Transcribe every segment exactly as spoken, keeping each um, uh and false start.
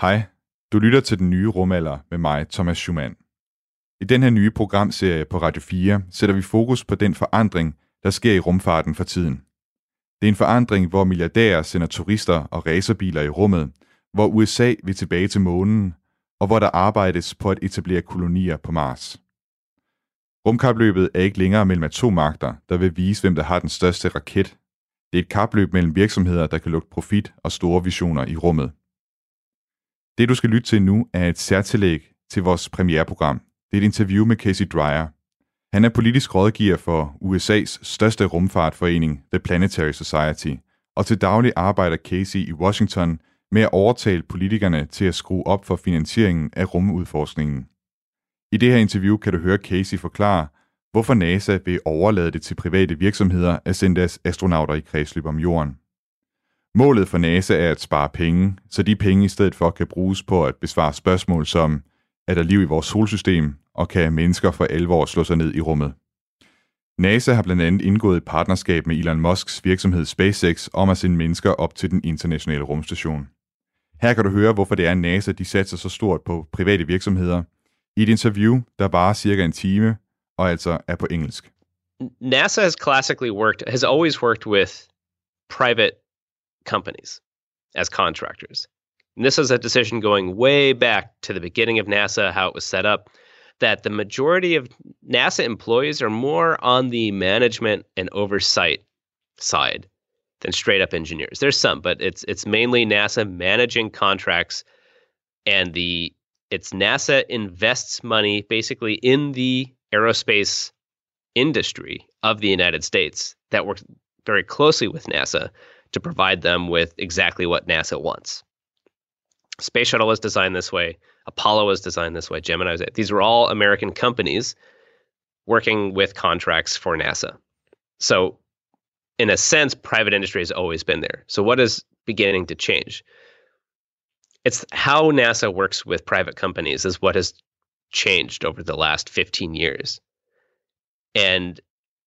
Hej, du lytter til Den Nye Rumalder med mig, Thomas Schumann. I den her nye programserie på Radio fire sætter vi fokus på den forandring, der sker i rumfarten for tiden. Det er en forandring, hvor milliardærer sender turister og racerbiler i rummet, hvor U S A vil tilbage til månen, og hvor der arbejdes på at etablere kolonier på Mars. Rumkapløbet er ikke længere mellem atommagter, der vil vise, hvem der har den største raket. Det er et kapløb mellem virksomheder, der kan lukke profit og store visioner i rummet. Det, du skal lytte til nu, er et særtillæg til vores premiereprogram. Det er et interview med Casey Dreyer. Han er politisk rådgiver for U S A's største rumfartforening, The Planetary Society, og til daglig arbejder Casey i Washington med at overtale politikerne til at skrue op for finansieringen af rumudforskningen. I det her interview kan du høre Casey forklare, hvorfor NASA vil overlade det til private virksomheder at sende deres astronauter i kredsløb om jorden. Målet for NASA er at spare penge, så de penge i stedet for kan bruges på at besvare spørgsmål som, er der liv i vores solsystem, og kan mennesker for alvor slå sig ned i rummet? NASA har blandt andet indgået et partnerskab med Elon Musks virksomhed SpaceX om at sende mennesker op til den internationale rumstation. Her kan du høre, hvorfor det er, at NASA de satser så stort på private virksomheder, i et interview, der varer cirka en time, og altså er på engelsk. NASA has classically worked, has always worked with private companies as contractors. And this is a decision going way back to the beginning of NASA, how it was set up, that the majority of NASA employees are more on the management and oversight side than straight up engineers. There's some, but it's it's mainly NASA managing contracts, and the it's NASA invests money basically in the aerospace industry of the United States that works very closely with NASA to provide them with exactly what NASA wants. Space Shuttle was designed this way. Apollo was designed this way. Gemini was it. These were all American companies working with contracts for NASA. So in a sense, private industry has always been there. So what is beginning to change? It's how NASA works with private companies is what has changed over the last fifteen years. And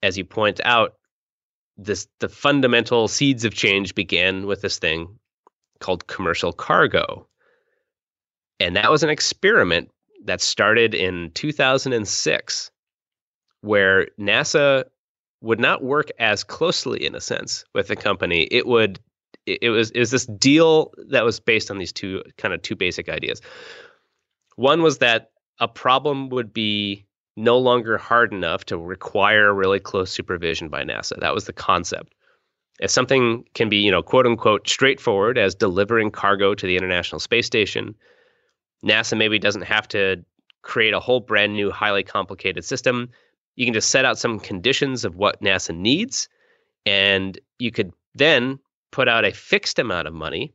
as you point out, This, the fundamental seeds of change began with this thing called commercial cargo. And that was an experiment that started in two thousand six, where NASA would not work as closely, in a sense, with the company. It would, it, it was, it was this deal that was based on these two kind of two basic ideas. One was that a problem would be no longer hard enough to require really close supervision by NASA. That was the concept. If something can be, you know, quote unquote, straightforward as delivering cargo to the International Space Station, NASA maybe doesn't have to create a whole brand new, highly complicated system. You can just set out some conditions of what NASA needs, and you could then put out a fixed amount of money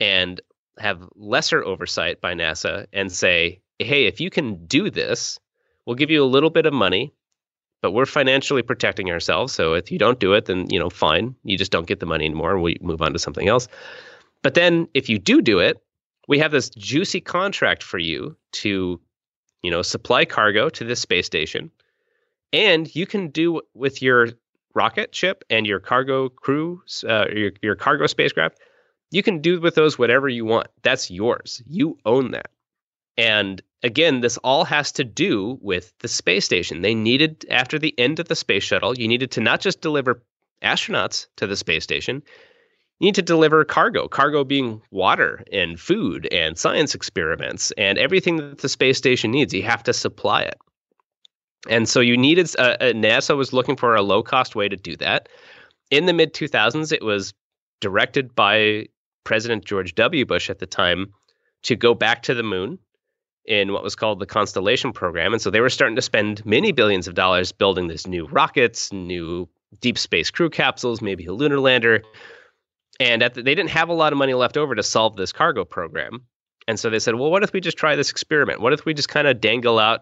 and have lesser oversight by NASA and say, hey, if you can do this, we'll give you a little bit of money, but we're financially protecting ourselves. So if you don't do it, then, you know, fine. You just don't get the money anymore. And we move on to something else. But then if you do do it, we have this juicy contract for you to, you know, supply cargo to this space station. And you can do with your rocket ship and your cargo crew, uh, your, your cargo spacecraft, you can do with those whatever you want. That's yours. You own that. And again, this all has to do with the space station. They needed, after the end of the space shuttle, you needed to not just deliver astronauts to the space station, you need to deliver cargo, cargo being water and food and science experiments and everything that the space station needs. You have to supply it. And so you needed, uh, NASA was looking for a low-cost way to do that. In the mid two thousands, it was directed by President George W. Bush at the time to go back to the moon in what was called the Constellation Program. And so they were starting to spend many billions of dollars building these new rockets, new deep space crew capsules, maybe a lunar lander. And at the, they didn't have a lot of money left over to solve this cargo program. And so they said, well, what if we just try this experiment? What if we just kind of dangle out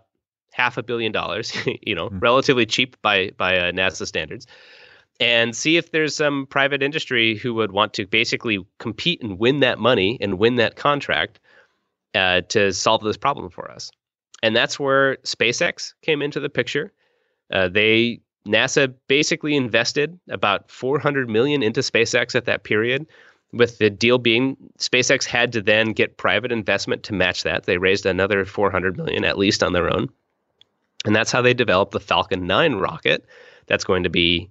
half a billion dollars, you know, mm-hmm. relatively cheap by, by uh, NASA standards, and see if there's some private industry who would want to basically compete and win that money and win that contract Uh, to solve this problem for us. And that's where SpaceX came into the picture. Uh, they NASA basically invested about four hundred million dollars into SpaceX at that period, with the deal being SpaceX had to then get private investment to match that. They raised another four hundred million dollars at least on their own. And that's how they developed the Falcon nine rocket that's going to be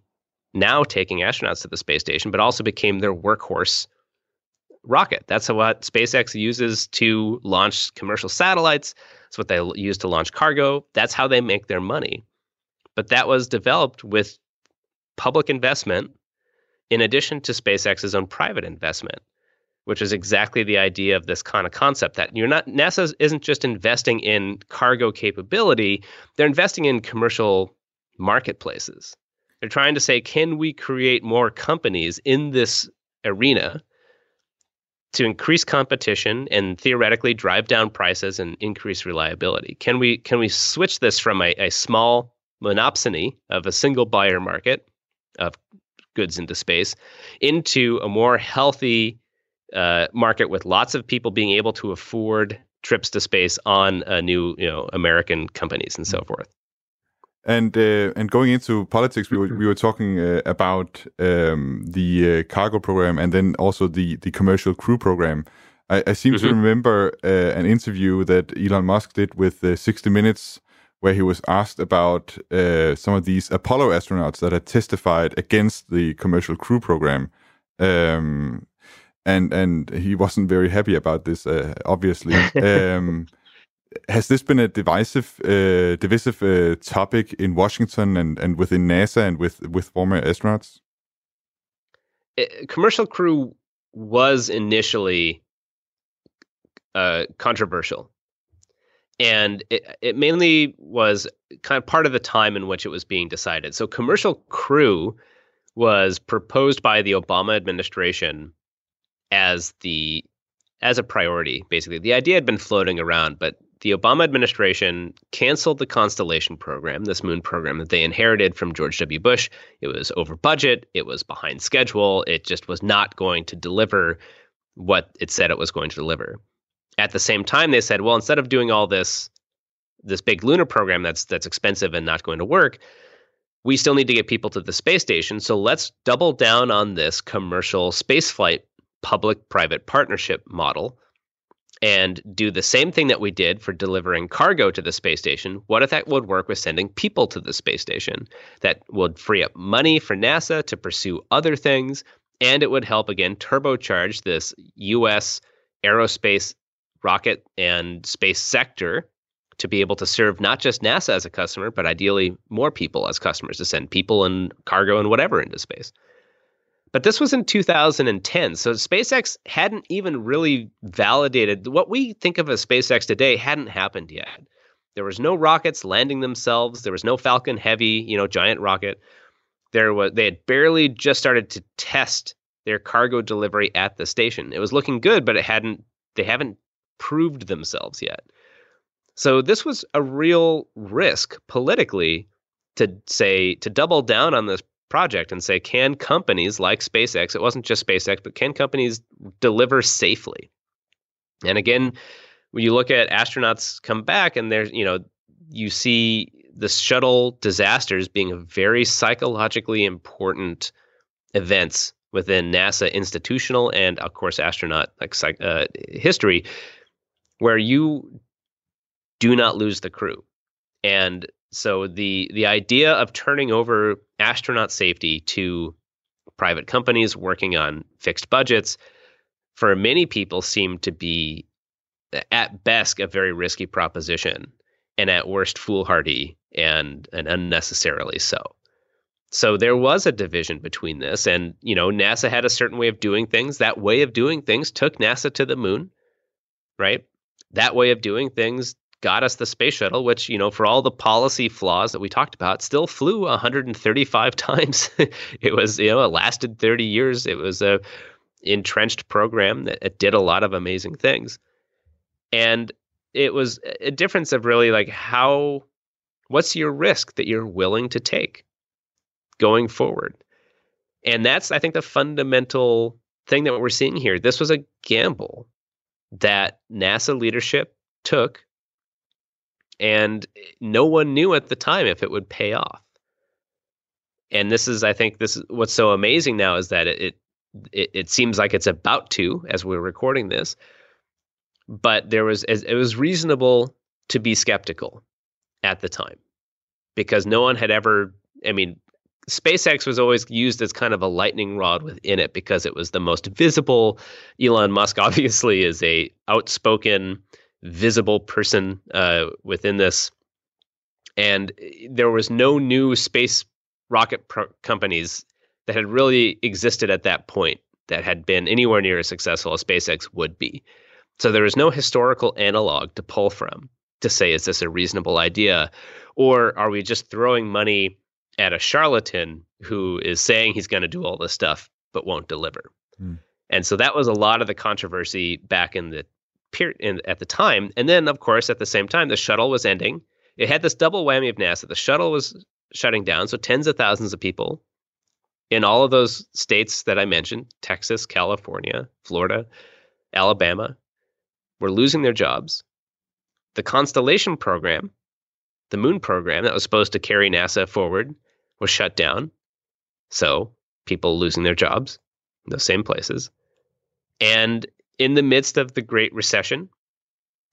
now taking astronauts to the space station, but also became their workhorse rocket. That's what SpaceX uses to launch commercial satellites. It's what they use to launch cargo. That's how they make their money. But that was developed with public investment in addition to SpaceX's own private investment, which is exactly the idea of this kind of concept that you're not, NASA isn't just investing in cargo capability, they're investing in commercial marketplaces. They're trying to say, can we create more companies in this arena to increase competition and theoretically drive down prices and increase reliability? Can we can we switch this from a, a small monopsony of a single buyer market of goods into space into a more healthy uh, market with lots of people being able to afford trips to space on a new, you know, American companies and so forth? And uh, and going into politics, we were we were talking uh, about um, the uh, cargo program and then also the the commercial crew program. I, I seem mm-hmm. to remember uh, an interview that Elon Musk did with uh, sixty minutes, where he was asked about uh, some of these Apollo astronauts that had testified against the commercial crew program, um, and and he wasn't very happy about this, uh, obviously. Um, Has this been a divisive, uh, divisive uh, topic in Washington and, and within NASA and with, with former astronauts? It, commercial crew was initially uh, controversial. And it, it mainly was kind of part of the time in which it was being decided. So commercial crew was proposed by the Obama administration as the as a priority, basically. The idea had been floating around, but the Obama administration canceled the Constellation Program, this moon program that they inherited from George W. Bush. It was over budget. It was behind schedule. It just was not going to deliver what it said it was going to deliver. At the same time, they said, well, instead of doing all this, this big lunar program that's that's expensive and not going to work, we still need to get people to the space station. So let's double down on this commercial spaceflight public-private partnership model and do the same thing that we did for delivering cargo to the space station. What if that would work with sending people to the space station? That would free up money for NASA to pursue other things, and it would help, again, turbocharge this U S aerospace rocket and space sector to be able to serve not just NASA as a customer, but ideally more people as customers, to send people and cargo and whatever into space. But this was in two thousand ten, so SpaceX hadn't even really validated. What we think of as SpaceX today hadn't happened yet. There was no rockets landing themselves. There was no Falcon Heavy, you know, giant rocket. There was they had barely just started to test their cargo delivery at the station. It was looking good, but it hadn't. They haven't proved themselves yet. So this was a real risk politically to say to double down on this project and say, can companies like SpaceX, it wasn't just SpaceX, but can companies deliver safely? And again, when you look at astronauts come back and there's, you know, you see the shuttle disasters being a very psychologically important events within NASA institutional and, of course, astronaut like uh, history, where you do not lose the crew. And so the the idea of turning over astronaut safety to private companies working on fixed budgets for many people seemed to be at best a very risky proposition and at worst foolhardy and, and unnecessarily so. So there was a division between this and, you know, NASA had a certain way of doing things. That way of doing things took NASA to the moon, right? That way of doing things got us the space shuttle, which, you know, for all the policy flaws that we talked about, still flew one hundred thirty-five times. It was, you know, it lasted thirty years. It was a entrenched program that it did a lot of amazing things. And it was a difference of really like how, what's your risk that you're willing to take going forward? And that's, I think, the fundamental thing that we're seeing here. This was a gamble that NASA leadership took. And no one knew at the time if it would pay off. And this is, I think, this is what's so amazing now is that it, it it, it seems like it's about to, as we're recording this, but there was, it was reasonable to be skeptical at the time because no one had ever, I mean, SpaceX was always used as kind of a lightning rod within it because it was the most visible. Elon Musk obviously is a outspoken, visible person uh, within this. And there was no new space rocket pro- companies that had really existed at that point that had been anywhere near as successful as SpaceX would be. So there was no historical analog to pull from to say, is this a reasonable idea? Or are we just throwing money at a charlatan who is saying he's going to do all this stuff but won't deliver? Mm. And so that was a lot of the controversy back in the period in, at the time. And then, of course, at the same time, the shuttle was ending. It had this double whammy of NASA. The shuttle was shutting down, so tens of thousands of people in all of those states that I mentioned, Texas, California, Florida, Alabama, were losing their jobs. The Constellation Program, the moon program that was supposed to carry NASA forward, was shut down. So people losing their jobs in those same places. And in the midst of the Great Recession,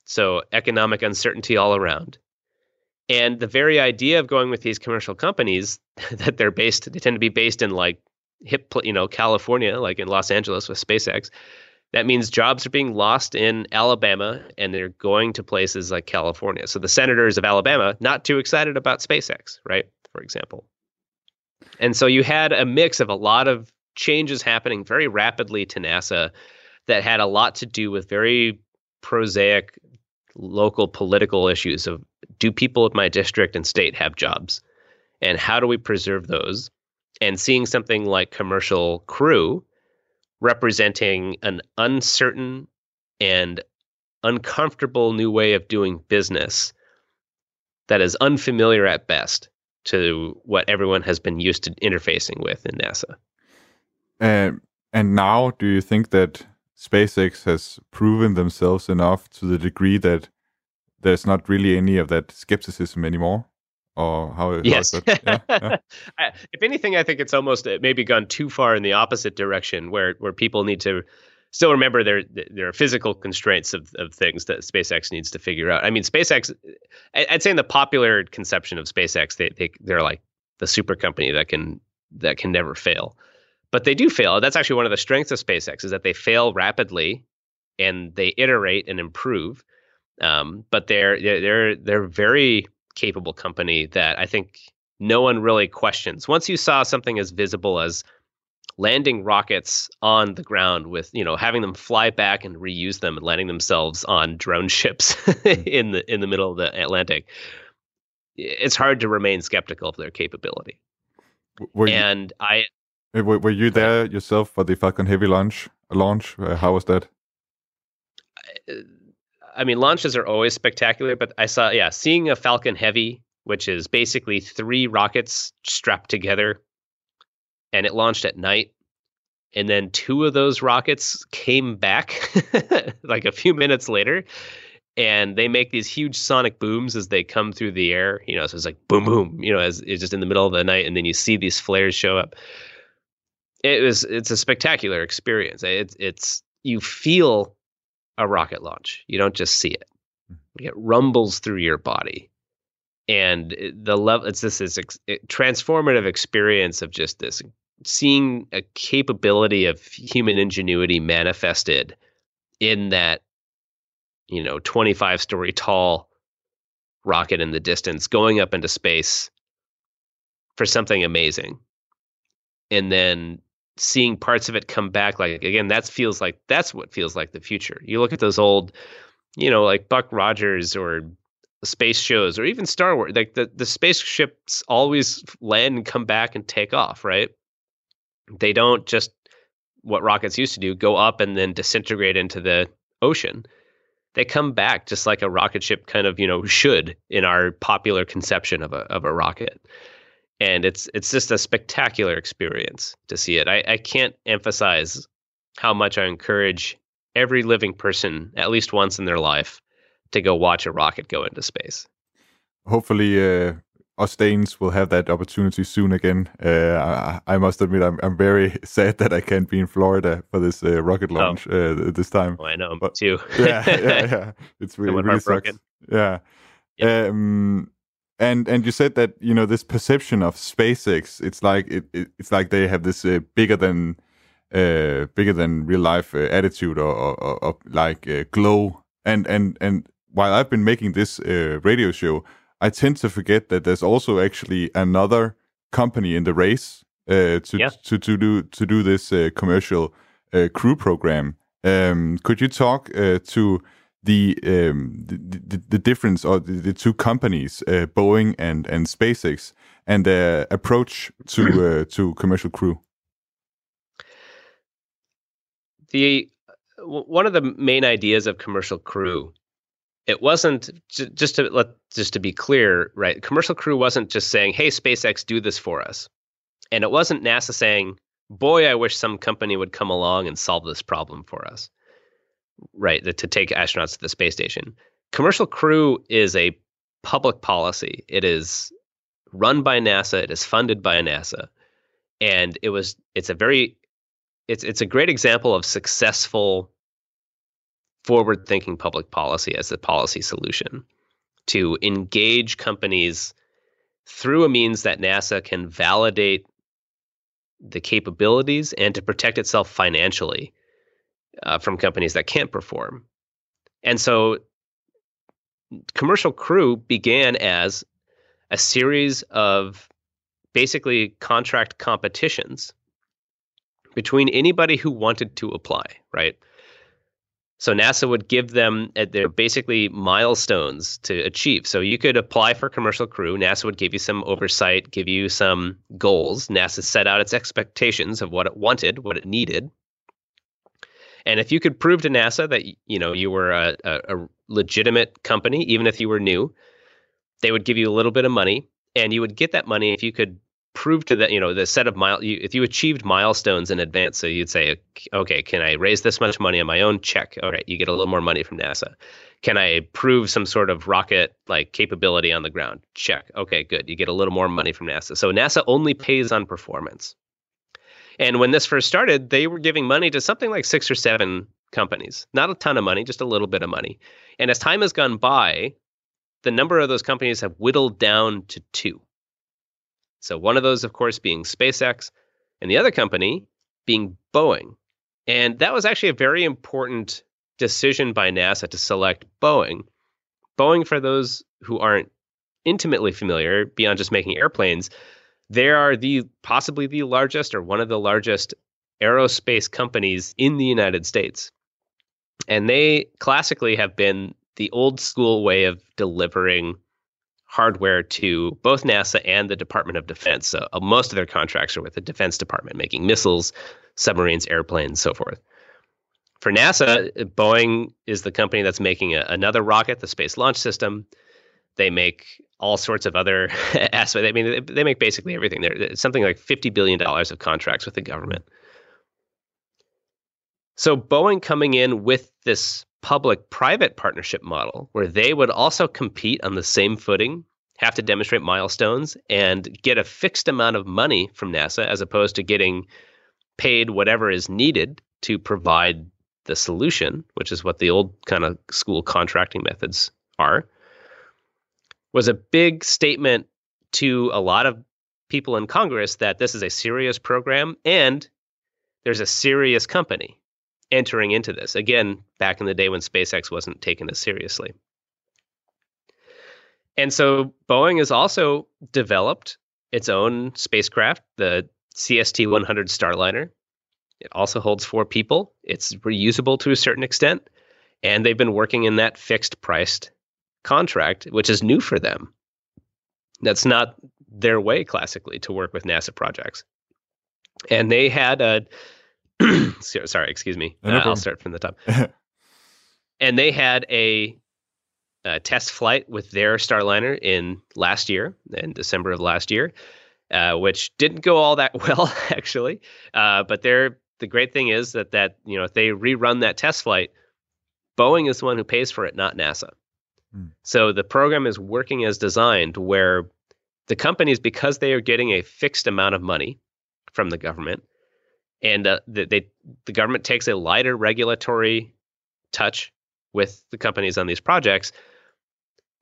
so economic uncertainty all around, and the very idea of going with these commercial companies that they're based, they tend to be based in like hip, you know, California, like in Los Angeles with SpaceX. That means jobs are being lost in Alabama and they're going to places like California. So the senators of Alabama, not too excited about SpaceX, right? For example. And so you had a mix of a lot of changes happening very rapidly to NASA that had a lot to do with very prosaic local political issues of, do people in my district and state have jobs? And how do we preserve those? And seeing something like Commercial Crew representing an uncertain and uncomfortable new way of doing business that is unfamiliar at best to what everyone has been used to interfacing with in NASA. Uh, and now, do you think that SpaceX has proven themselves enough to the degree that there's not really any of that skepticism anymore? Or how, yes. How is that? Yeah, yeah. I, if anything, I think it's almost it maybe gone too far in the opposite direction where where people need to still remember there there are physical constraints of, of things that SpaceX needs to figure out. I mean, SpaceX, I, I'd say in the popular conception of SpaceX, they, they, they're like the super company that can that can never fail. But they do fail. That's actually one of the strengths of SpaceX is that they fail rapidly and they iterate and improve. Um, but they're they're they're very capable company that I think no one really questions. Once you saw something as visible as landing rockets on the ground with, you know, having them fly back and reuse them and landing themselves on drone ships in the in the middle of the Atlantic, it's hard to remain skeptical of their capability. Were and you, I. Were, were you there I, yourself for the Falcon Heavy launch? Launch? Uh, how was that? I, I mean, launches are always spectacular, but I saw, yeah, seeing a Falcon Heavy, which is basically three rockets strapped together, and it launched at night, and then two of those rockets came back like a few minutes later, and they make these huge sonic booms as they come through the air, you know, so it's like boom, boom, you know, as it's just in the middle of the night, and then you see these flares show up. It was, it's a spectacular experience. It's, it's, you feel a rocket launch. You don't just see it. It rumbles through your body. And the level, it's this, this ex, it, transformative experience of just this seeing a capability of human ingenuity manifested in that, you know, twenty-five story tall rocket in the distance going up into space for something amazing. And then seeing parts of it come back, like again, that feels like that's what feels like the future. You look at those old, you know, like Buck Rogers or space shows, or even Star Wars. Like the the spaceships always land and come back and take off, right? They don't just what rockets used to do, go up and then disintegrate into the ocean. They come back just like a rocket ship kind of, you know, should in our popular conception of a of a rocket. And it's it's just a spectacular experience to see it. I, I can't emphasize how much I encourage every living person, at least once in their life, to go watch a rocket go into space. Hopefully, uh, us Danes will have that opportunity soon again. Uh, I, I must admit, I'm, I'm very sad that I can't be in Florida for this uh, rocket launch oh. uh, this time. Oh, I know, but, too. yeah, yeah, yeah. It's really, really sucks. Yeah. Yep. Um, and and you said that, you know, this perception of SpaceX, it's like it, it it's like they have this uh, bigger than uh, bigger than real life uh, attitude or, or, or, or like uh, glow. And and and while I've been making this uh, radio show, I tend to forget that there's also actually another company in the race uh, to, yeah. to to do to do this uh, commercial uh, crew program. Um, could you talk uh, to the, um, the, the the difference or the, the two companies, uh, Boeing and and SpaceX, and their approach to uh, to commercial crew? The one of the main ideas of commercial crew. It wasn't just to let just to be clear, right? Commercial crew wasn't just saying, "Hey, SpaceX, do this for us," and it wasn't NASA saying, "Boy, I wish some company would come along and solve this problem for us," right? To take astronauts to the space station. Commercial crew is a public policy. It is run by NASA. It is funded by NASA, and it was. It's a very. It's it's a great example of successful forward-thinking public policy as the policy solution to engage companies through a means that NASA can validate the capabilities and to protect itself financially uh, from companies that can't perform. And so commercial crew began as a series of basically contract competitions between anybody who wanted to apply, right? So NASA would give them their basically milestones to achieve. So you could apply for commercial crew. NASA would give you some oversight, give you some goals. NASA set out its expectations of what it wanted, what it needed. And if you could prove to NASA that, you know, you were a, a, a legitimate company, even if you were new, they would give you a little bit of money, and you would get that money if you could prove to that, you know, the set of mile, you, if you achieved milestones in advance. So you'd say, okay, can I raise this much money on my own? Check. All right, you get a little more money from NASA. Can I prove some sort of rocket like capability on the ground? Check. Okay, good. You get a little more money from NASA. So NASA only pays on performance. And when this first started, they were giving money to something like six or seven companies, not a ton of money, just a little bit of money. And as time has gone by, the number of those companies have whittled down to two. So one of those, of course, being SpaceX, and the other company being Boeing. And that was actually a very important decision by NASA to select Boeing. Boeing, for those who aren't intimately familiar, beyond just making airplanes, they are the possibly the largest or one of the largest aerospace companies in the United States. And they classically have been the old school way of delivering hardware to both NASA and the Department of Defense. So uh, most of their contracts are with the Defense Department, making missiles, submarines, airplanes, so forth. For NASA, Boeing is the company that's making a, another rocket, the Space Launch System. They make all sorts of other aspects. I mean, they, they make basically everything. There's something like fifty billion dollars of contracts with the government. So Boeing coming in with this public-private partnership model where they would also compete on the same footing, have to demonstrate milestones, and get a fixed amount of money from NASA as opposed to getting paid whatever is needed to provide the solution, which is what the old kind of school contracting methods are, was a big statement to a lot of people in Congress that this is a serious program and there's a serious company entering into this. Again, back in the day when SpaceX wasn't taken as seriously. And so Boeing has also developed its own spacecraft, the C S T one hundred Starliner. It also holds four people. It's reusable to a certain extent. And they've been working in that fixed-priced contract, which is new for them. That's not their way, classically, to work with NASA projects. And they had a sorry, excuse me. Uh, I'll start from the top. And they had a, a test flight with their Starliner in last year, in December of last year, uh, which didn't go all that well, actually. Uh, but they're, the great thing is that, that you know, if they rerun that test flight, Boeing is the one who pays for it, not NASA. Mm. So the program is working as designed, where the companies, because they are getting a fixed amount of money from the government, and uh, the, they, the government takes a lighter regulatory touch with the companies on these projects,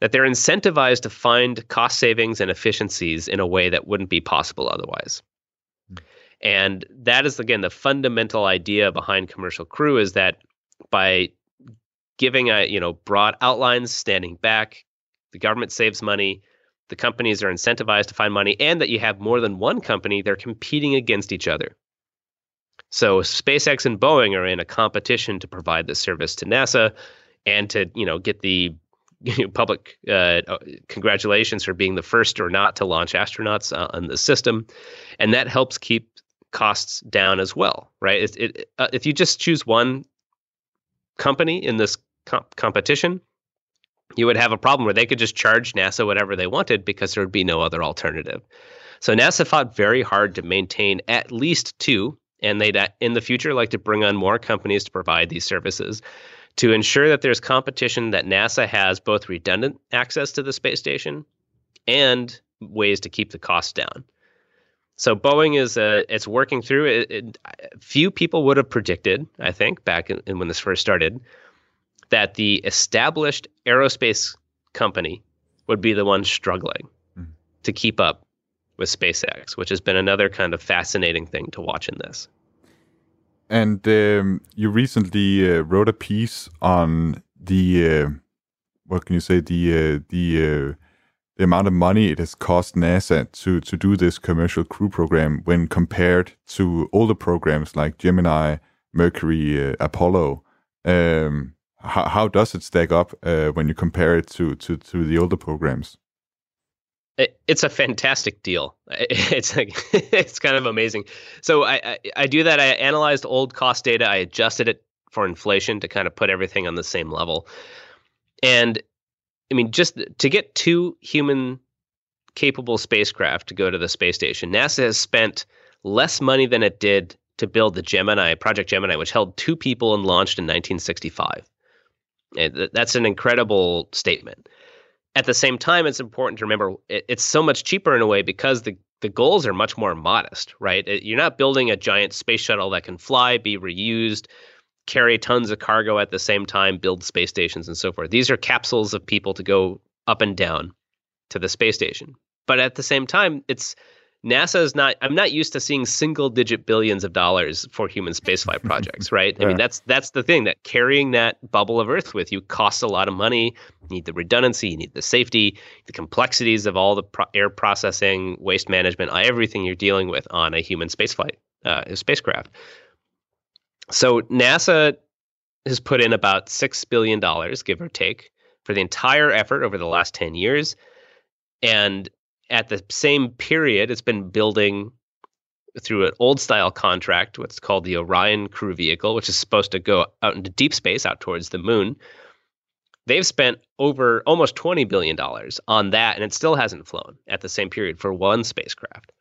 that they're incentivized to find cost savings and efficiencies in a way that wouldn't be possible otherwise. Mm-hmm. And that is, again, the fundamental idea behind Commercial Crew, is that by giving a, you know, broad outlines, standing back, the government saves money, the companies are incentivized to find money, and that you have more than one company, they're competing against each other. So SpaceX and Boeing are in a competition to provide the service to NASA and to, you know, get the you know, public uh, congratulations for being the first or not to launch astronauts uh, on the system. And that helps keep costs down as well, right? It, it, uh, if you just choose one company in this comp- competition, you would have a problem where they could just charge NASA whatever they wanted because there would be no other alternative. So NASA fought very hard to maintain at least two, and they'd in the future like to bring on more companies to provide these services to ensure that there's competition, that NASA has both redundant access to the space station and ways to keep the costs down. So Boeing is uh, it's working through it, it. Few people would have predicted, I think, back in, when this first started, that the established aerospace company would be the one struggling mm-hmm. to keep up with SpaceX, which has been another kind of fascinating thing to watch in this. And um, you recently uh, wrote a piece on the, uh, what can you say, the uh, the, uh, the amount of money it has cost NASA to, to do this commercial crew program when compared to older programs like Gemini, Mercury, uh, Apollo. Um, How how does it stack up uh, when you compare it to to, to the older programs? It, it's a fantastic deal. It, it's like, it's kind of amazing. So I, I I do that. I analyzed old cost data. I adjusted it for inflation to kind of put everything on the same level. And I mean, just to get two human capable spacecraft to go to the space station, NASA has spent less money than it did to build the Gemini, Project Gemini, which held two people and launched in nineteen sixty-five. That's an incredible statement. At the same time, it's important to remember it's so much cheaper in a way because the, the goals are much more modest, right? You're not building a giant space shuttle that can fly, be reused, carry tons of cargo at the same time, build space stations and so forth. These are capsules of people to go up and down to the space station. But at the same time, it's NASA is not, I'm not used to seeing single digit billions of dollars for human spaceflight projects, right? Yeah. I mean, that's that's the thing, that carrying that bubble of Earth with you costs a lot of money. You need the redundancy, you need the safety, the complexities of all the pro- air processing, waste management, everything you're dealing with on a human spaceflight uh, spacecraft. So NASA has put in about six billion dollars, give or take, for the entire effort over the last ten years. And at the same period, it's been building through an old-style contract, what's called the Orion crew vehicle, which is supposed to go out into deep space, out towards the moon. They've spent over almost twenty billion dollars on that, and it still hasn't flown at the same period for one spacecraft.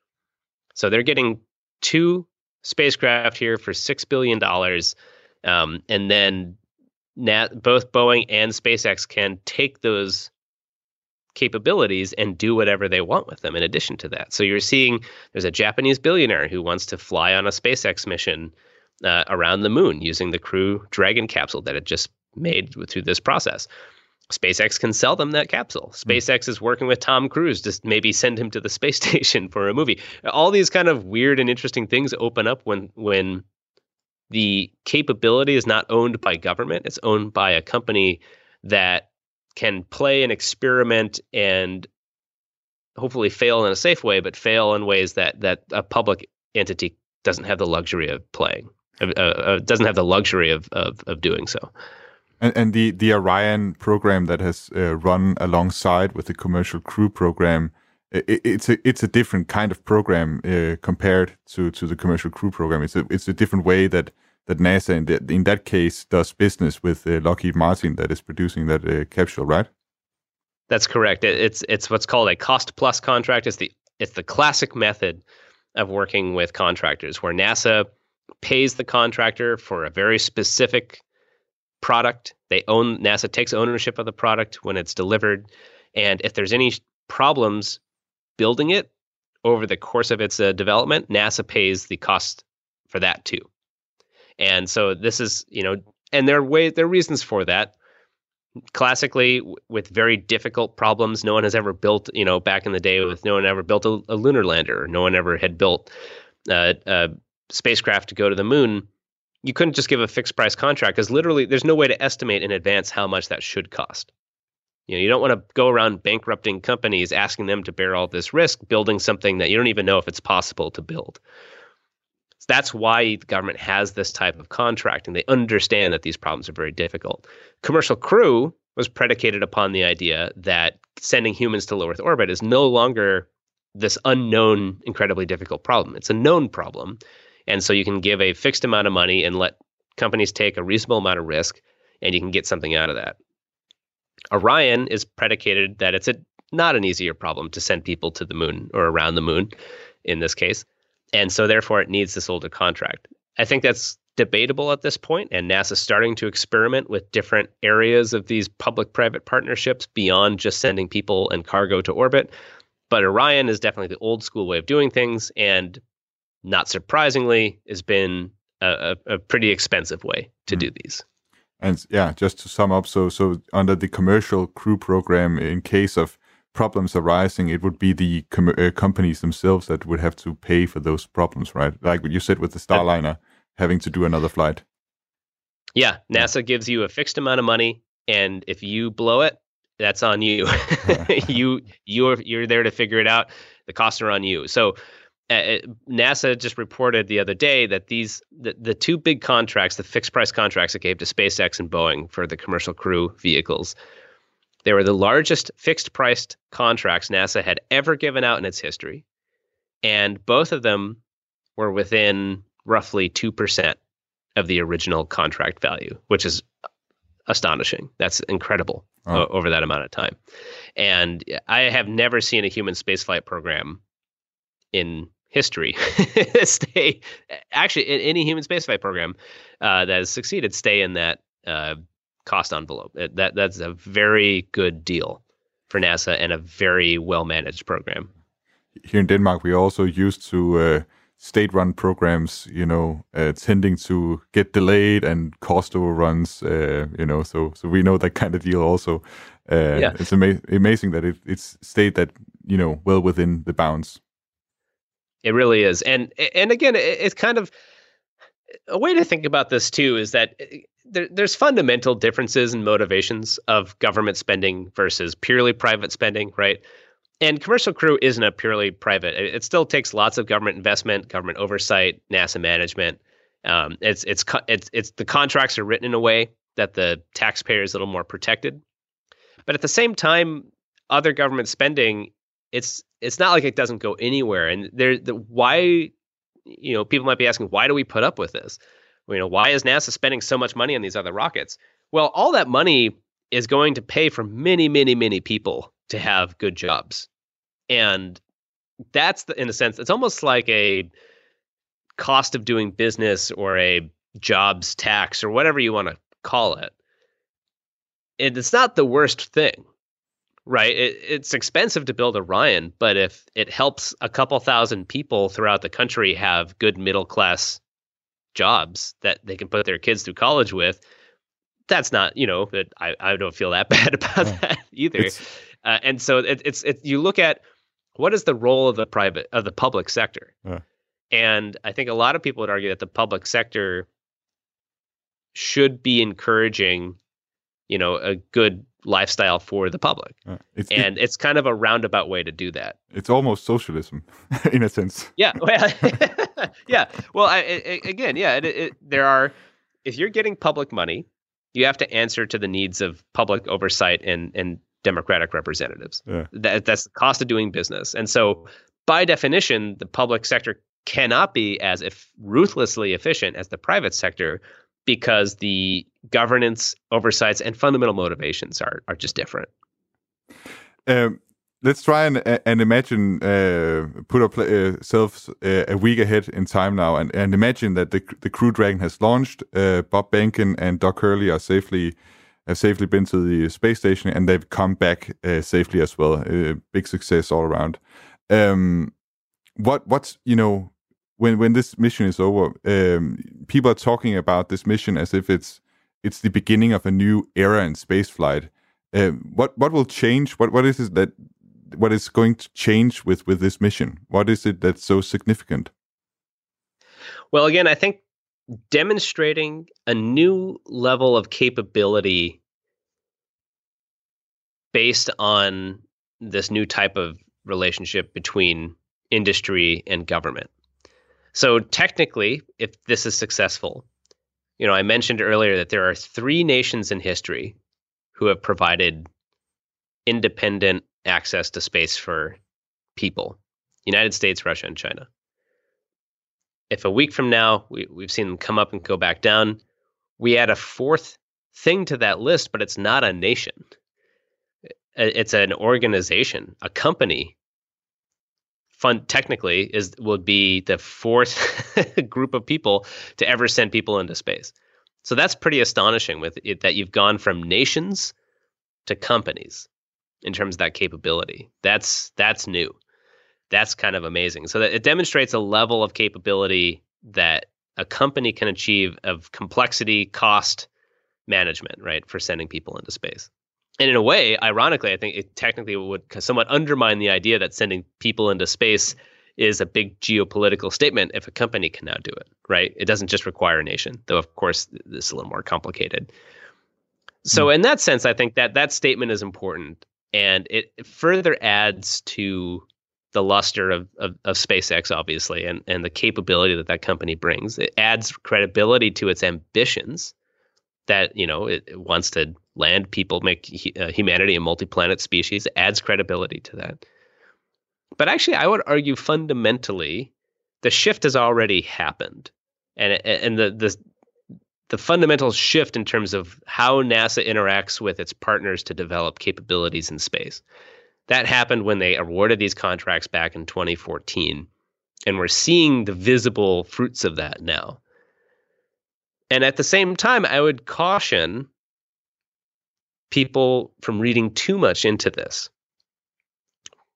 So they're getting two spacecraft here for six billion dollars, um, and then Nat, both Boeing and SpaceX can take those capabilities and do whatever they want with them in addition to that. So you're seeing there's a Japanese billionaire who wants to fly on a SpaceX mission uh, around the moon using the Crew Dragon capsule that it just made through this process. SpaceX can sell them that capsule. SpaceX is working with Tom Cruise to maybe send him to the space station for a movie. All these kind of weird and interesting things open up when when the capability is not owned by government. It's owned by a company that can play and experiment and hopefully fail in a safe way, but fail in ways that that a public entity doesn't have the luxury of playing, uh, uh, doesn't have the luxury of of, of doing so. And, and the, the Orion program that has uh, run alongside with the Commercial Crew program, it, it's a it's a different kind of program uh, compared to, to the Commercial Crew program. It's a it's a different way that. That NASA, in, the, in that case, does business with uh, Lockheed Martin that is producing that uh, capsule, right? That's correct. It, it's it's what's called a cost-plus contract. It's the it's the classic method of working with contractors, where NASA pays the contractor for a very specific product. They own NASA takes ownership of the product when it's delivered, and if there's any problems, building it over the course of its uh, development, NASA pays the cost for that too. And so this is, you know, and there are ways, there are reasons for that. Classically, w- with very difficult problems, no one has ever built, you know, back in the day with no one ever built a, a lunar lander, or no one ever had built uh, a spacecraft to go to the moon. You couldn't just give a fixed price contract because literally there's no way to estimate in advance how much that should cost. You know, you don't want to go around bankrupting companies, asking them to bear all this risk, building something that you don't even know if it's possible to build. So that's why the government has this type of contract, and they understand that these problems are very difficult. Commercial Crew was predicated upon the idea that sending humans to low Earth orbit is no longer this unknown, incredibly difficult problem. It's a known problem. And so you can give a fixed amount of money and let companies take a reasonable amount of risk, and you can get something out of that. Orion is predicated that it's a, not an easier problem to send people to the moon or around the moon in this case. And so therefore it needs this older contract. I think that's debatable at this point, and NASA's starting to experiment with different areas of these public-private partnerships beyond just sending people and cargo to orbit. But Orion is definitely the old school way of doing things, and not surprisingly has been a, a, a pretty expensive way to mm. do these. And yeah, just to sum up, so so under the Commercial Crew program, in case of problems arising, it would be the com- uh, companies themselves that would have to pay for those problems, right? Like what you said with the Starliner, having to do another flight. Yeah, NASA yeah. gives you a fixed amount of money, and if you blow it, that's on you. you you're you're there to figure it out. The costs are on you. So Uh, NASA just reported the other day that these the, the two big contracts, the fixed price contracts it gave to SpaceX and Boeing for the Commercial Crew vehicles, they were the largest fixed priced contracts NASA had ever given out in its history. And both of them were within roughly two percent of the original contract value, which is astonishing. That's incredible oh. o- over that amount of time. And I have never seen a human spaceflight program in history stay actually in any human spaceflight program uh, that has succeeded stay in that uh, cost envelope. That that's a very good deal for NASA and a very well managed program. Here in Denmark, we are also used to uh, state-run programs, you know, uh, tending to get delayed and cost overruns. Uh, you know, so so we know that kind of deal also. Uh, yeah. It's ama- amazing that it, it's stayed that you know well within the bounds. It really is. And and again, it's kind of a way to think about this, too, is that there, there's fundamental differences in motivations of government spending versus purely private spending, right? And Commercial Crew isn't a purely private. It still takes lots of government investment, government oversight, NASA management. Um, it's, it's it's it's the contracts are written in a way that the taxpayer is a little more protected. But at the same time, other government spending, it's it's not like it doesn't go anywhere. And there, the, why, you know, people might be asking, why do we put up with this? Well, you know, why is NASA spending so much money on these other rockets? Well, all that money is going to pay for many, many, many people to have good jobs. And that's the, in a sense, it's almost like a cost of doing business or a jobs tax or whatever you want to call it. And it's not the worst thing. Right. It, it's expensive to build Orion, but if it helps a couple thousand people throughout the country have good middle class jobs that they can put their kids through college with, that's not, you know, it, I, I don't feel that bad about yeah. that either. Uh, and so it, it's it, you look at what is the role of the private of the public sector. Yeah. And I think a lot of people would argue that the public sector should be encouraging, you know, a good lifestyle for the public. Uh, it's, and it, it's kind of a roundabout way to do that. It's almost socialism in a sense. Yeah. Well, yeah. Well, I, I, again, yeah, it, it, there are, if you're getting public money, you have to answer to the needs of public oversight and, and democratic representatives. Yeah. That, that's the cost of doing business. And so by definition, the public sector cannot be as if ruthlessly efficient as the private sector, because the governance, oversights, and fundamental motivations are are just different. Um, let's try and and imagine uh, put ourselves uh, a week ahead in time now, and, and imagine that the the Crew Dragon has launched. Uh, Bob Behnken and Doug Hurley are safely have safely been to the space station, and they've come back uh, safely as well. Uh, big success all around. Um, what what's you know when when this mission is over, um, people are talking about this mission as if it's it's the beginning of a new era in spaceflight. Um, what what will change? What what is it that what is going to change with with this mission? What is it that's so significant? Well, again, I think demonstrating a new level of capability based on this new type of relationship between industry and government. So technically, if this is successful, you know, I mentioned earlier that there are three nations in history who have provided independent access to space for people: United States, Russia, and China. If a week from now, we, we've seen them come up and go back down. We add a fourth thing to that list, but it's not a nation. It's an organization, a company. Fun, technically, is would be the fourth group of people to ever send people into space. So that's pretty astonishing, with it, that you've gone from nations to companies in terms of that capability. That's that's new. That's kind of amazing. So that it demonstrates a level of capability that a company can achieve of complexity, cost management, right, for sending people into space. And in a way, ironically, I think it technically would somewhat undermine the idea that sending people into space is a big geopolitical statement if a company can now do it, right? It doesn't just require a nation, though, of course, this is a little more complicated. So mm. in that sense, I think that that statement is important, and it further adds to the luster of, of, of SpaceX, obviously, and, and the capability that that company brings. It adds credibility to its ambitions that, you know, it, it wants to land people, make uh, humanity a multi-planet species. It adds credibility to that. But actually, I would argue fundamentally, the shift has already happened. And and the the, the fundamental shift in terms of how NASA interacts with its partners to develop capabilities in space, that happened when they awarded these contracts back in twenty fourteen, and we're seeing the visible fruits of that now. And at the same time, I would caution people from reading too much into this,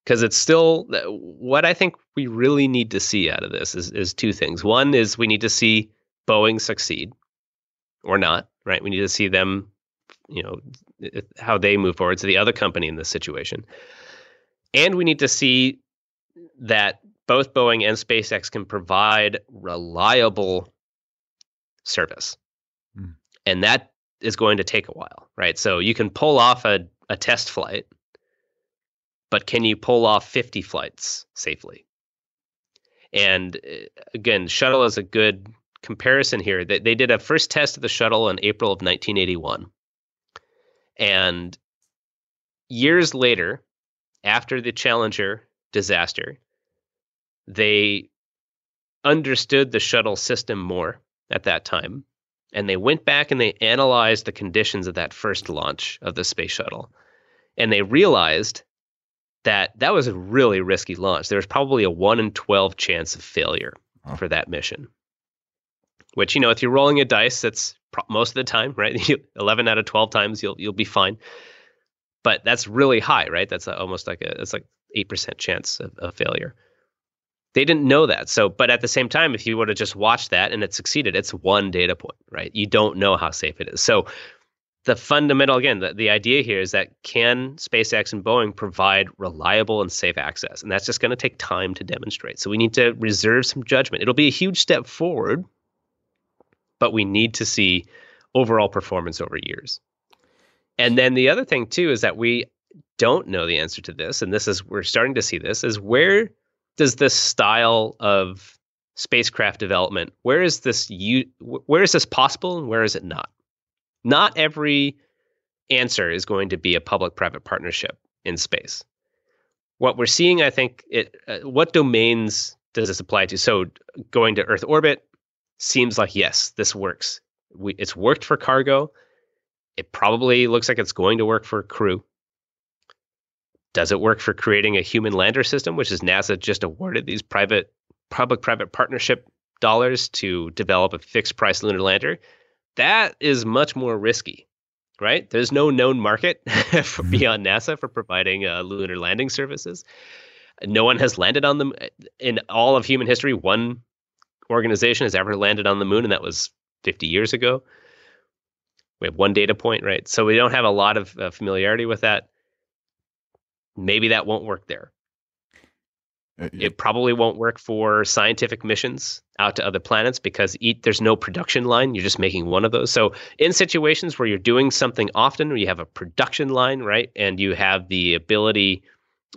because it's still, what I think we really need to see out of this is, is two things. One is we need to see Boeing succeed or not, right? We need to see them, you know, how they move forward. So the other company in this situation. And we need to see that both Boeing and SpaceX can provide reliable service. Mm. And that is going to take a while, right? So you can pull off a, a test flight, but can you pull off fifty flights safely? And again, shuttle is a good comparison here. They, they did a first test of the shuttle in April of nineteen eighty-one. And years later, after the Challenger disaster, they understood the shuttle system more at that time. And they went back and they analyzed the conditions of that first launch of the space shuttle. And they realized that that was a really risky launch. There was probably a one in twelve chance of failure oh. for that mission. Which, you know, if you're rolling a dice, that's most of the time, right? eleven out of twelve times, you'll you'll be fine. But that's really high, right? That's almost like a that's like eight percent chance of, of failure. They didn't know that. So, but at the same time, if you would have just watched that and it succeeded, it's one data point, right? You don't know how safe it is. So the fundamental, again, the, the idea here is that can SpaceX and Boeing provide reliable and safe access? And that's just going to take time to demonstrate. So we need to reserve some judgment. It'll be a huge step forward, but we need to see overall performance over years. And then the other thing, too, is that we don't know the answer to this, and this is, we're starting to see this, is where does this style of spacecraft development, where is this where is this possible and where is it not? Not every answer is going to be a public-private partnership in space. What we're seeing, I think, it, uh, what domains does this apply to? So going to Earth orbit, seems like, yes, this works. We, it's worked for cargo. It probably looks like it's going to work for crew. Does it work for creating a human lander system, which is NASA just awarded these private, public-private partnership dollars to develop a fixed-price lunar lander? That is much more risky, right? There's no known market for, beyond NASA for providing uh, lunar landing services. No one has landed on them in all of human history. One organization has ever landed on the moon, and that was fifty years ago. We have one data point, right? So we don't have a lot of uh, familiarity with that. Maybe that won't work there. Uh, yeah. It probably won't work for scientific missions out to other planets because eat, there's no production line. You're just making one of those. So in situations where you're doing something often, where you have a production line, right, and you have the ability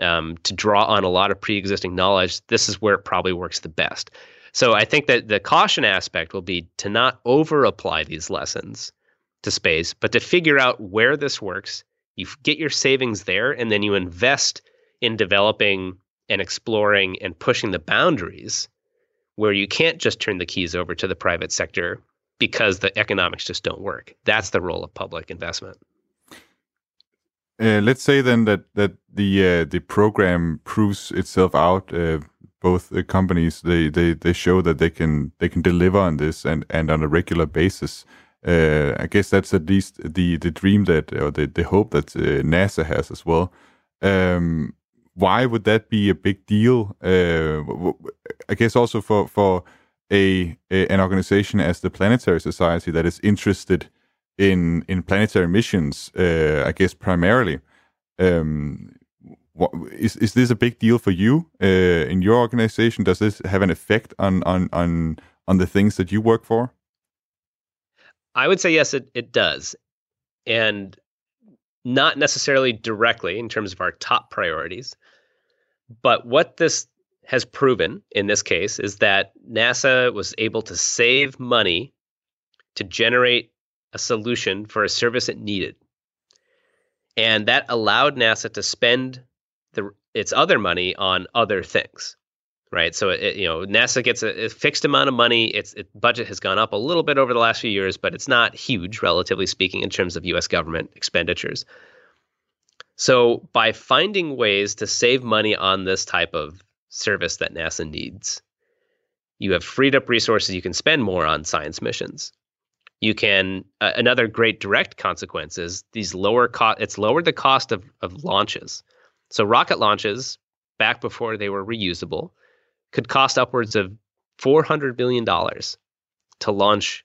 um, to draw on a lot of pre-existing knowledge, this is where it probably works the best. So I think that the caution aspect will be to not over-apply these lessons to space, but to figure out where this works. You get your savings there, and then you invest in developing and exploring and pushing the boundaries where you can't just turn the keys over to the private sector because the economics just don't work. That's the role of public investment. Uh, let's say then that that the uh, the program proves itself out. Uh, both the companies they, they they show that they can they can deliver on this and and on a regular basis. Uh, I guess that's at least the the dream that or the the hope that uh, NASA has as well. Um, Why would that be a big deal? Uh, I guess also for for a, a an organization as the Planetary Society that is interested in in planetary missions, uh, I guess primarily. Um, what, is is this a big deal for you uh, in your organization? Does this have an effect on on on on the things that you work for? I would say yes, it it does, and not necessarily directly in terms of our top priorities. But what this has proven in this case is that NASA was able to save money to generate a solution for a service it needed. And that allowed NASA to spend the, its other money on other things, right? So, it, you know, NASA gets a, a fixed amount of money. Its, its budget has gone up a little bit over the last few years, but it's not huge, relatively speaking, in terms of U S government expenditures. So by finding ways to save money on this type of service that NASA needs, you have freed up resources you can spend more on science missions. You can, uh, another great direct consequence is these lower cost, it's lowered the cost of, of launches. So rocket launches, back before they were reusable, could cost upwards of four hundred billion dollars to launch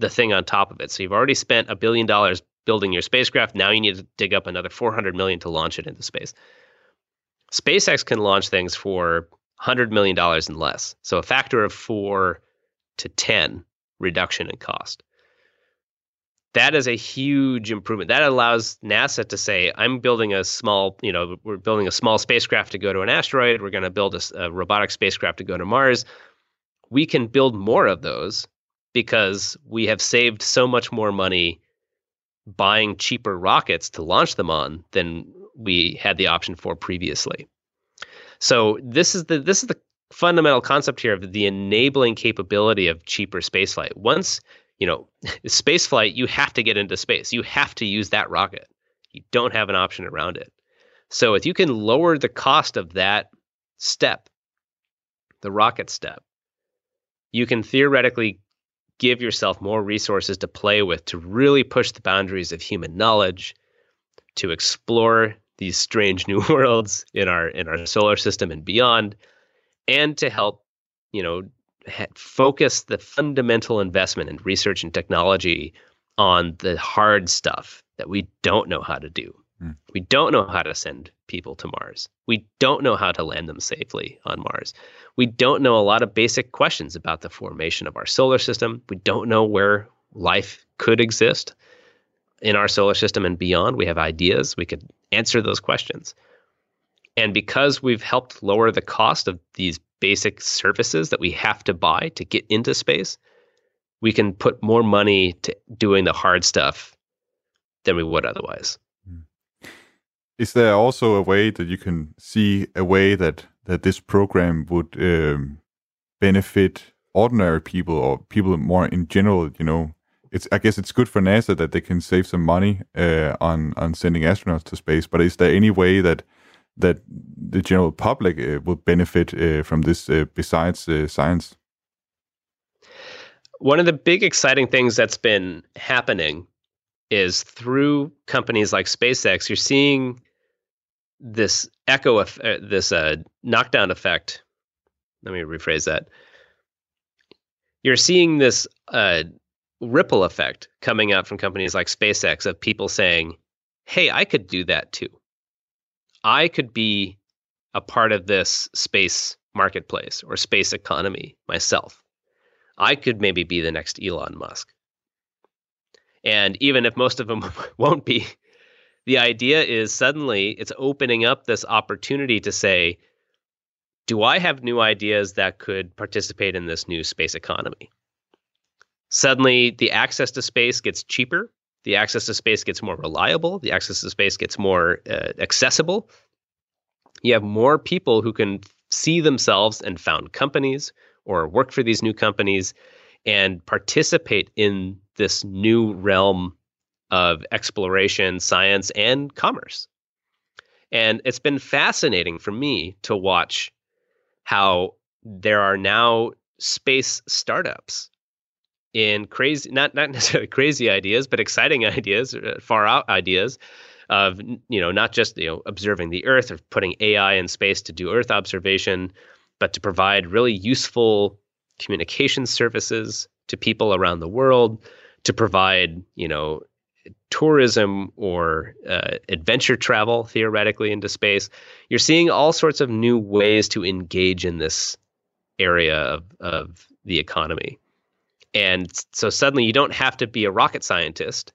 the thing on top of it. So you've already spent a billion dollars building your spacecraft. Now you need to dig up another four hundred million dollars to launch it into space. SpaceX can launch things for one hundred million dollars and less. So a factor of four to ten reduction in cost. That is a huge improvement. That allows NASA to say, I'm building a small, you know, we're building a small spacecraft to go to an asteroid. We're going to build a, a robotic spacecraft to go to Mars. We can build more of those because we have saved so much more money buying cheaper rockets to launch them on than we had the option for previously. So this is the this is the fundamental concept here of the enabling capability of cheaper spaceflight. Once You know, space flight, you have to get into space. You have to use that rocket. You don't have an option around it. So if you can lower the cost of that step, the rocket step, you can theoretically give yourself more resources to play with to really push the boundaries of human knowledge, to explore these strange new worlds in our in our solar system and beyond, and to help, you know, focus the fundamental investment in research and technology on the hard stuff that we don't know how to do. Mm. We don't know how to send people to Mars. We don't know how to land them safely on Mars. We don't know a lot of basic questions about the formation of our solar system. We don't know where life could exist in our solar system and beyond. We have ideas. We could answer those questions. And because we've helped lower the cost of these basic services that we have to buy to get into space, we can put more money to doing the hard stuff than we would otherwise. Is there also a way that you can see a way that, that this program would um, benefit ordinary people or people more in general? You know, it's I guess it's good for NASA that they can save some money uh, on, on sending astronauts to space, but is there any way that that the general public uh, will benefit uh, from this uh, besides uh, science? One of the big exciting things that's been happening is through companies like SpaceX, you're seeing this echo, uh, this uh, knockdown effect. Let me rephrase that. You're seeing this uh, ripple effect coming out from companies like SpaceX of people saying, hey, I could do that too. I could be a part of this space marketplace or space economy myself. I could maybe be the next Elon Musk. And even if most of them won't be, the idea is suddenly it's opening up this opportunity to say, do I have new ideas that could participate in this new space economy? Suddenly, the access to space gets cheaper. The access to space gets more reliable. The access to space gets more uh, accessible. You have more people who can see themselves and found companies or work for these new companies and participate in this new realm of exploration, science, and commerce. And it's been fascinating for me to watch how there are now space startups in crazy, not not necessarily crazy ideas, but exciting ideas, far out ideas of, you know, not just, you know, observing the Earth or putting A I in space to do Earth observation, but to provide really useful communication services to people around the world, to provide, you know, tourism or uh, adventure travel, theoretically, into space. You're seeing all sorts of new ways to engage in this area of, of the economy. And so suddenly you don't have to be a rocket scientist.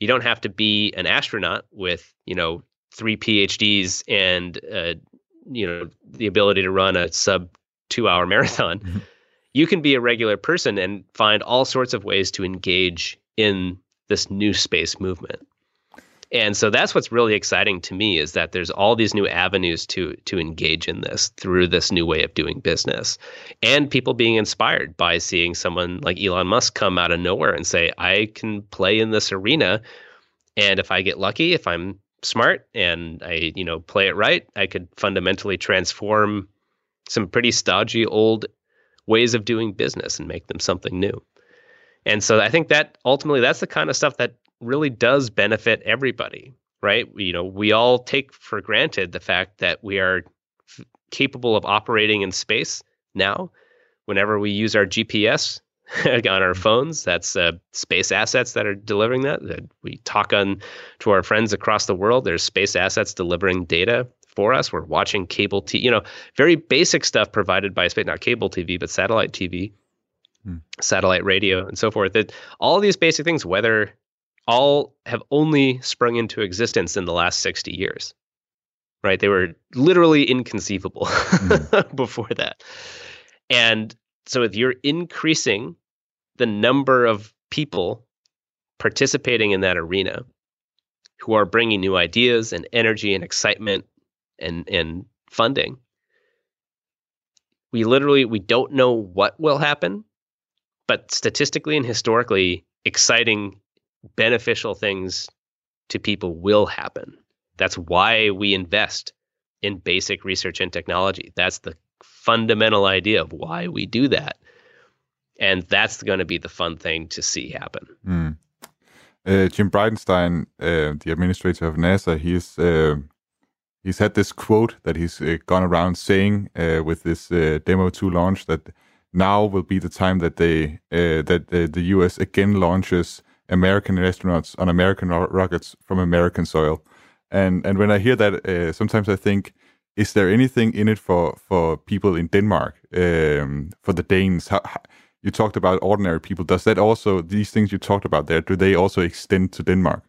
You don't have to be an astronaut with, you know, three PhDs and, uh, you know, the ability to run a sub two hour marathon. Mm-hmm. You can be a regular person and find all sorts of ways to engage in this new space movement. And so that's what's really exciting to me, is that there's all these new avenues to to engage in this through this new way of doing business, and people being inspired by seeing someone like Elon Musk come out of nowhere and say, I can play in this arena. And if I get lucky, if I'm smart and I, you know, play it right, I could fundamentally transform some pretty stodgy old ways of doing business and make them something new. And so I think that ultimately that's the kind of stuff that really does benefit everybody, right? You know, we all take for granted the fact that we are f- capable of operating in space now. Whenever we use our G P S on our phones, that's uh, space assets that are delivering that. That we talk on to our friends across the world, there's space assets delivering data for us. We're watching cable T V, you know, very basic stuff provided by space, not cable T V, but satellite T V. Satellite radio and so forth. That all these basic things, whether all have only sprung into existence in the last sixty years, right? They were literally inconceivable mm. before that. And so if you're increasing the number of people participating in that arena who are bringing new ideas and energy and excitement and, and funding, we literally, we don't know what will happen. But statistically and historically, exciting, beneficial things to people will happen. That's why we invest in basic research and technology. That's the fundamental idea of why we do that. And that's going to be the fun thing to see happen. Mm. Uh, Jim Bridenstine, uh, the administrator of NASA, he's uh, he's had this quote that he's uh, gone around saying uh, with this uh, demo two launch that now will be the time that they uh, that uh, the U S again launches American astronauts on American ro- rockets from American soil, and and when I hear that, uh, sometimes I think, is there anything in it for for people in Denmark, um, for the Danes? How, how, you talked about ordinary people. Does that also, these things you talked about there, do they also extend to Denmark?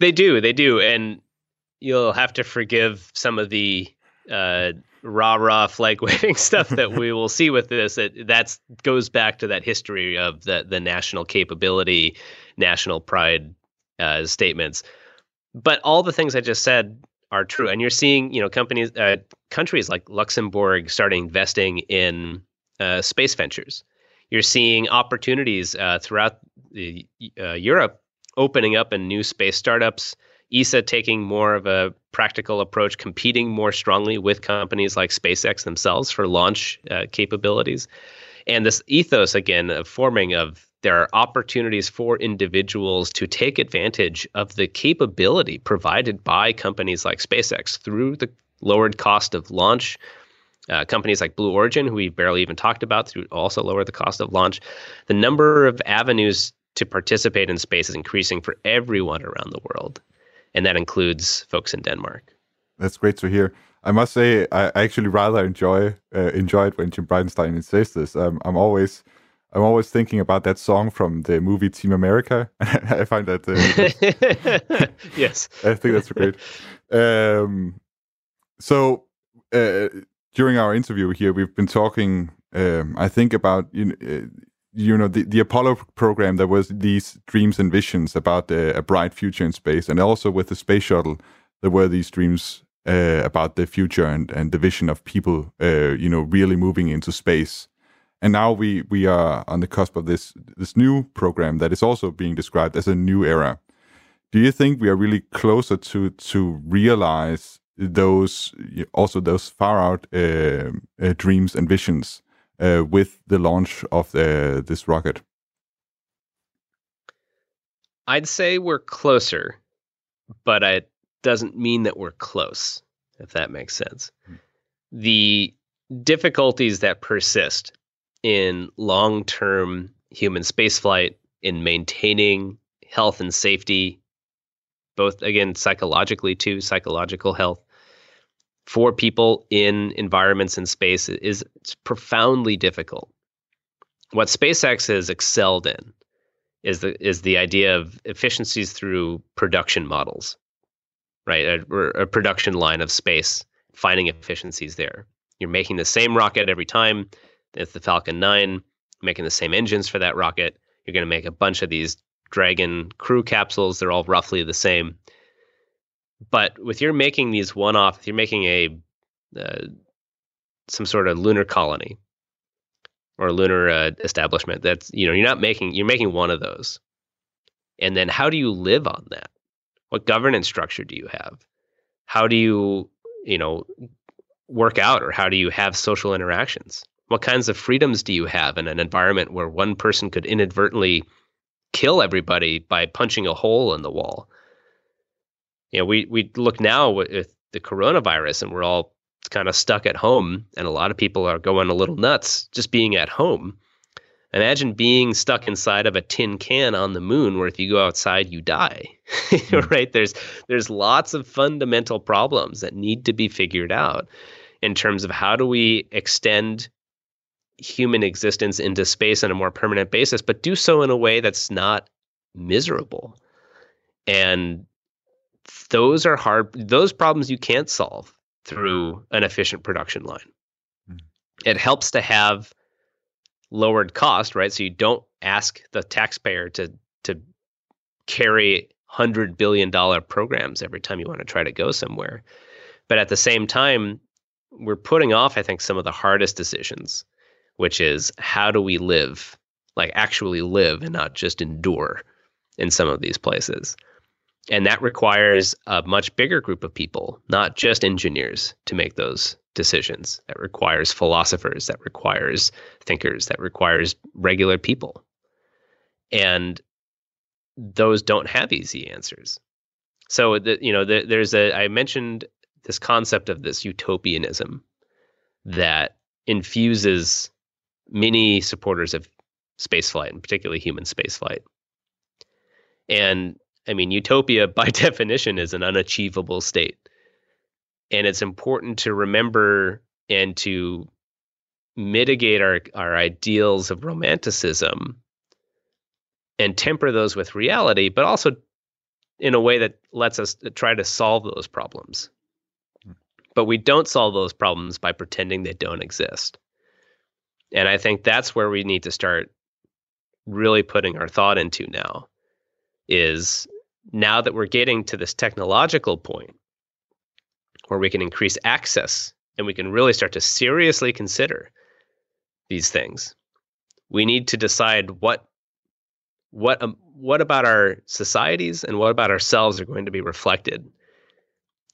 They do, they do, and you'll have to forgive some of the Uh, rah rah flag waving stuff that we will see with this. It, that's goes back to that history of the the national capability, national pride uh, statements. But all the things I just said are true, and you're seeing, you know, companies, uh, countries like Luxembourg starting investing in uh, space ventures. You're seeing opportunities uh, throughout the, uh, Europe opening up in new space startups. E S A taking more of a practical approach, competing more strongly with companies like SpaceX themselves for launch uh, capabilities. And this ethos, again, of forming of There are opportunities for individuals to take advantage of the capability provided by companies like SpaceX through the lowered cost of launch. Uh, companies like Blue Origin, who we barely even talked about, who also lower the cost of launch. The number of avenues to participate in space is increasing for everyone around the world, and that includes folks in Denmark. That's great to hear. I must say, I actually rather enjoy uh, enjoy it when Jim Bridenstine says this. Um, I'm always, I'm always thinking about that song from the movie Team America. I find that uh, yes, I think that's great. Um, so uh, during our interview here, we've been talking, um, I think, about you know, you know the, the Apollo program. There was these dreams and visions about uh, a bright future in space, and also with the space shuttle, there were these dreams. Uh, about the future and, and the vision of people, uh, you know, really moving into space. And now we we are on the cusp of this this new program that is also being described as a new era. Do you think we are really closer to to realize those also those far out uh, uh, dreams and visions uh, with the launch of the, this rocket? I'd say we're closer, but I. doesn't mean that we're close, if that makes sense. The difficulties that persist in long-term human spaceflight, in maintaining health and safety, both, again, psychologically too, psychological health, for people in environments in space is profoundly difficult. What SpaceX has excelled in is the, is the idea of efficiencies through production models. Right, a, a production line of space, finding efficiencies there. You're making the same rocket every time. It's the Falcon nine, making the same engines for that rocket. You're going to make a bunch of these Dragon crew capsules. They're all roughly the same. But with you're making these one-off, you're making a uh, some sort of lunar colony or lunar uh, establishment. That's you know you're not making you're making one of those, and then how do you live on that? What governance structure do you have? How do you, you know, work out, or how do you have social interactions? What kinds of freedoms do you have in an environment where one person could inadvertently kill everybody by punching a hole in the wall? You know, we, we look now with the coronavirus, and we're all kind of stuck at home, and a lot of people are going a little nuts just being at home. Imagine being stuck inside of a tin can on the moon, where if you go outside, you die, right? There's there's lots of fundamental problems that need to be figured out in terms of how do we extend human existence into space on a more permanent basis, but do so in a way that's not miserable. And those are hard. Those problems you can't solve through an efficient production line. Mm. It helps to have lowered cost, right? So you don't ask the taxpayer to to carry one hundred billion dollars programs every time you want to try to go somewhere. But at the same time, we're putting off, I think, some of the hardest decisions, which is how do we live, like actually live and not just endure in some of these places. And that requires a much bigger group of people, not just engineers, to make those decisions. That requires philosophers, that requires thinkers, that requires regular people. And those don't have easy answers. So, the, you know, the, there's a, I mentioned this concept of this utopianism that infuses many supporters of spaceflight, and particularly human spaceflight. And I mean, utopia by definition is an unachievable state. And it's important to remember and to mitigate our, our ideals of romanticism and temper those with reality, but also in a way that lets us try to solve those problems. Mm. But we don't solve those problems by pretending they don't exist. And I think that's where we need to start really putting our thought into now, is now that we're getting to this technological point where we can increase access and we can really start to seriously consider these things, we need to decide what what um, what about our societies and what about ourselves are going to be reflected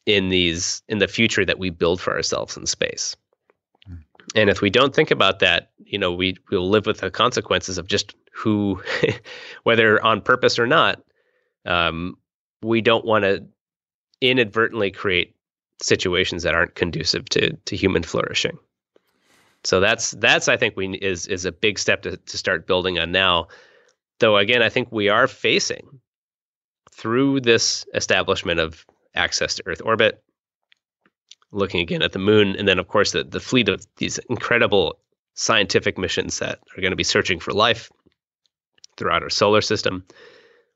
in these in the future that we build for ourselves in space. Mm. And if we don't think about that, you know, we will live with the consequences of just who, whether on purpose or not, um, we don't want to inadvertently create situations that aren't conducive to to human flourishing. So that's that's I think we is is a big step to to start building on now. Though again, I think we are facing through this establishment of access to Earth orbit, looking again at the moon, and then of course the the fleet of these incredible scientific missions that are going to be searching for life throughout our solar system.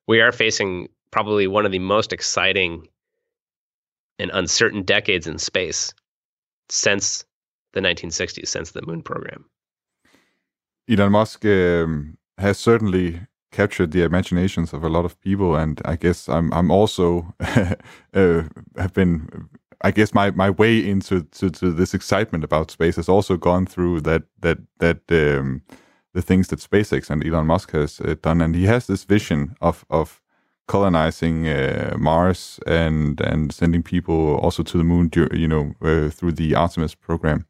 We are facing probably one of the most exciting and uncertain decades in space since the nineteen sixties, since the moon program. Elon Musk um, has certainly captured the imaginations of a lot of people, and I guess I'm I'm also uh, have been. I guess my, my way into to, to this excitement about space has also gone through that that that um, the things that SpaceX and Elon Musk has uh, done, and he has this vision of of colonizing uh, Mars and and sending people also to the moon, you know, uh, through the Artemis program.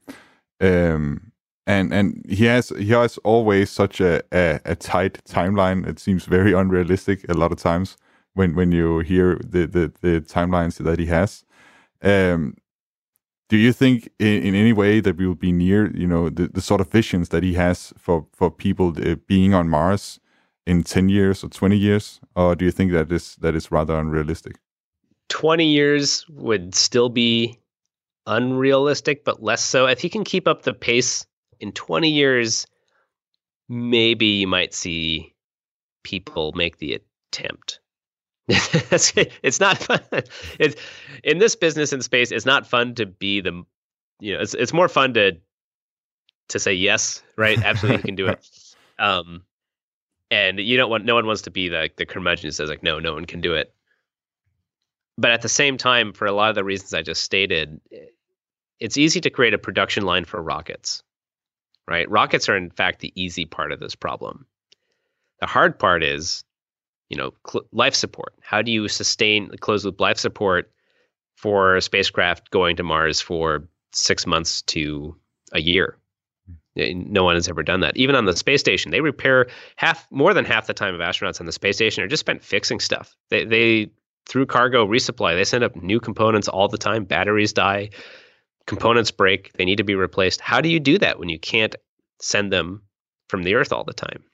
Um, and and he has he has always such a, a a tight timeline. It seems very unrealistic a lot of times when when you hear the the, the timelines that he has. Um, do you think in, in any way that we will be near, you know, the, the sort of visions that he has for, for people uh, being on Mars in ten years or twenty years? Or do you think that is, that is rather unrealistic? twenty years would still be unrealistic, but less so. If he can keep up the pace in twenty years, maybe you might see people make the attempt. It's not fun. It's, in this business in space, it's not fun to be the, you know, it's it's more fun to to say yes, right? Absolutely, you can do it. Um, and you don't want, no one wants to be the the curmudgeon who says like, no, no one can do it. But at the same time, for a lot of the reasons I just stated, it's easy to create a production line for rockets, right? Rockets are in fact the easy part of this problem. The hard part is, you know, life support. How do you sustain closed loop life support for a spacecraft going to Mars for six months to a year? No one has ever done that. Even on the space station, they repair half, more than half the time of astronauts on the space station are just spent fixing stuff. They, they through cargo resupply, they send up new components all the time. Batteries die, components break, they need to be replaced. How do you do that when you can't send them from the Earth all the time?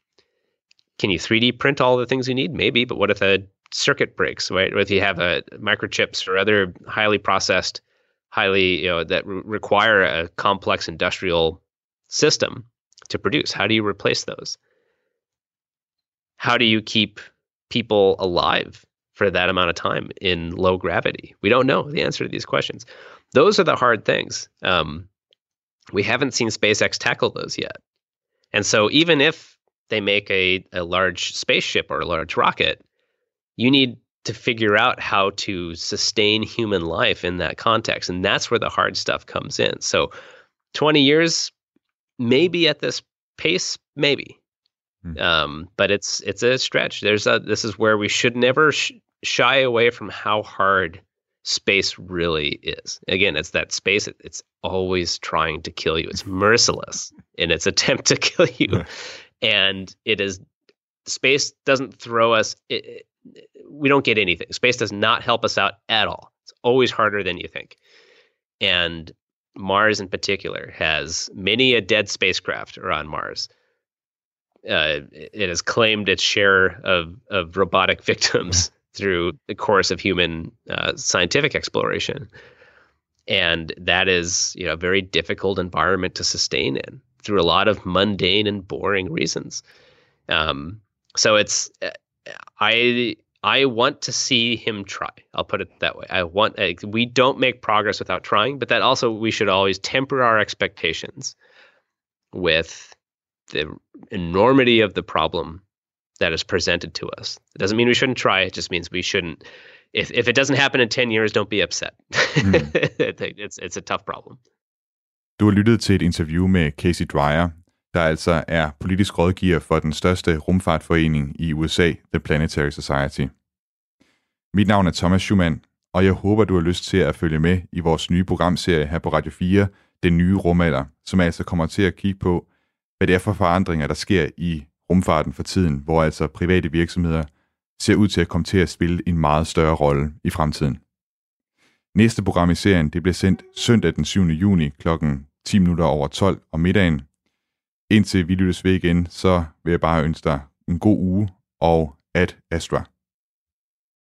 Can you three D print all the things you need? Maybe, but what if a circuit breaks, right? Or if you have a microchips or other highly processed, highly, you know, that re- require a complex industrial system to produce. How do you replace those? How do you keep people alive for that amount of time in low gravity? We don't know the answer to these questions. Those are the hard things. Um, we haven't seen SpaceX tackle those yet. And so even if they make a, a large spaceship or a large rocket, you need to figure out how to sustain human life in that context. And that's where the hard stuff comes in. So twenty years, maybe at this pace, maybe. Mm. Um, but it's it's a stretch. There's a, this is where we should never sh- shy away from how hard space really is. Again, it's that space. It, it's always trying to kill you. It's merciless in its attempt to kill you. Yeah. And it is, space doesn't throw us, it, it, we don't get anything. Space does not help us out at all. It's always harder than you think. And Mars in particular has many a dead spacecraft are on Mars. Uh, it has claimed its share of, of robotic victims through the course of human uh, scientific exploration. And that is, you know, a very difficult environment to sustain in, through a lot of mundane and boring reasons. Um, so it's, I I want to see him try. I'll put it that way. I want, I, we don't make progress without trying, but that also, we should always temper our expectations with the enormity of the problem that is presented to us. It doesn't mean we shouldn't try. It just means we shouldn't, if if it doesn't happen in ten years, don't be upset. Mm. it's It's a tough problem. Du har lyttet til et interview med Casey Dreyer, der altså er politisk rådgiver for den største rumfartforening i U S A, The Planetary Society. Mit navn er Thomas Schumann, og jeg håber, du har lyst til at følge med i vores nye programserie her på Radio fire, den nye rumalder, som altså kommer til at kigge på, hvad det er for forandringer, der sker i rumfarten for tiden, hvor altså private virksomheder ser ud til at komme til at spille en meget større rolle i fremtiden. Næste program i serien det bliver sendt søndag den syvende juni klokken ti minutter over tolv om middagen. Indtil vi lyttes ved igen, så vil jeg bare ønske dig en god uge og ad astra.